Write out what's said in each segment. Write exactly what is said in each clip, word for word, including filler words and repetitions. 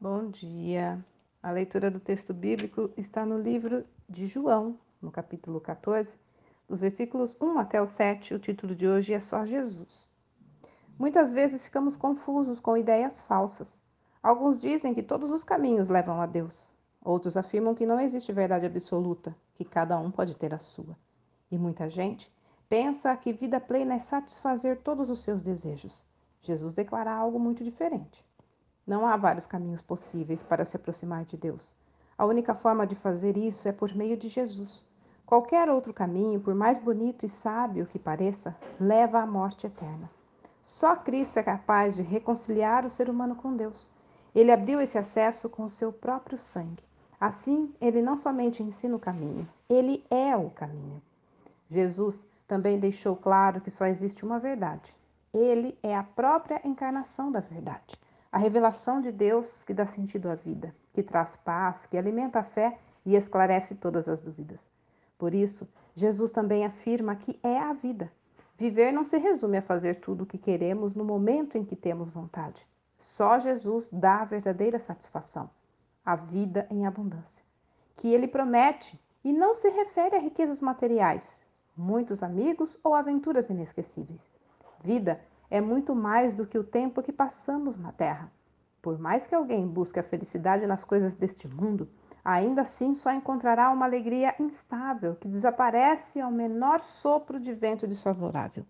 Bom dia. A leitura do texto bíblico está no livro de João, no capítulo quatorze, dos versículos um até o sete. O título de hoje é Só Jesus. Muitas vezes ficamos confusos com ideias falsas. Alguns dizem que todos os caminhos levam a Deus. Outros afirmam que não existe verdade absoluta, que cada um pode ter a sua. E muita gente pensa que vida plena é satisfazer todos os seus desejos. Jesus declara algo muito diferente. Não há vários caminhos possíveis para se aproximar de Deus. A única forma de fazer isso é por meio de Jesus. Qualquer outro caminho, por mais bonito e sábio que pareça, leva à morte eterna. Só Cristo é capaz de reconciliar o ser humano com Deus. Ele abriu esse acesso com o seu próprio sangue. Assim, ele não somente ensina o caminho, ele é o caminho. Jesus também deixou claro que só existe uma verdade. Ele é a própria encarnação da verdade. A revelação de Deus que dá sentido à vida, que traz paz, que alimenta a fé e esclarece todas as dúvidas. Por isso, Jesus também afirma que é a vida. Viver não se resume a fazer tudo o que queremos no momento em que temos vontade. Só Jesus dá a verdadeira satisfação, a vida em abundância, que ele promete e não se refere a riquezas materiais, muitos amigos ou aventuras inesquecíveis. Vida é muito mais do que o tempo que passamos na Terra. Por mais que alguém busque a felicidade nas coisas deste mundo, ainda assim só encontrará uma alegria instável que desaparece ao menor sopro de vento desfavorável.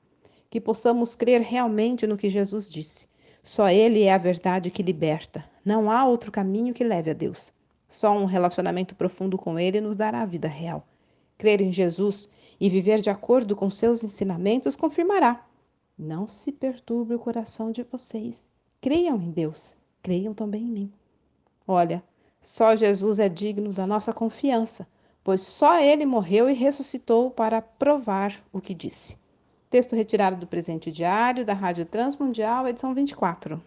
Que possamos crer realmente no que Jesus disse. Só Ele é a verdade que liberta. Não há outro caminho que leve a Deus. Só um relacionamento profundo com Ele nos dará a vida real. Crer em Jesus e viver de acordo com seus ensinamentos confirmará: não se perturbe o coração de vocês. Creiam em Deus, creiam também em mim. Olha, só Jesus é digno da nossa confiança, pois só Ele morreu e ressuscitou para provar o que disse. Texto retirado do Presente Diário, da Rádio Transmundial, edição vinte e quatro.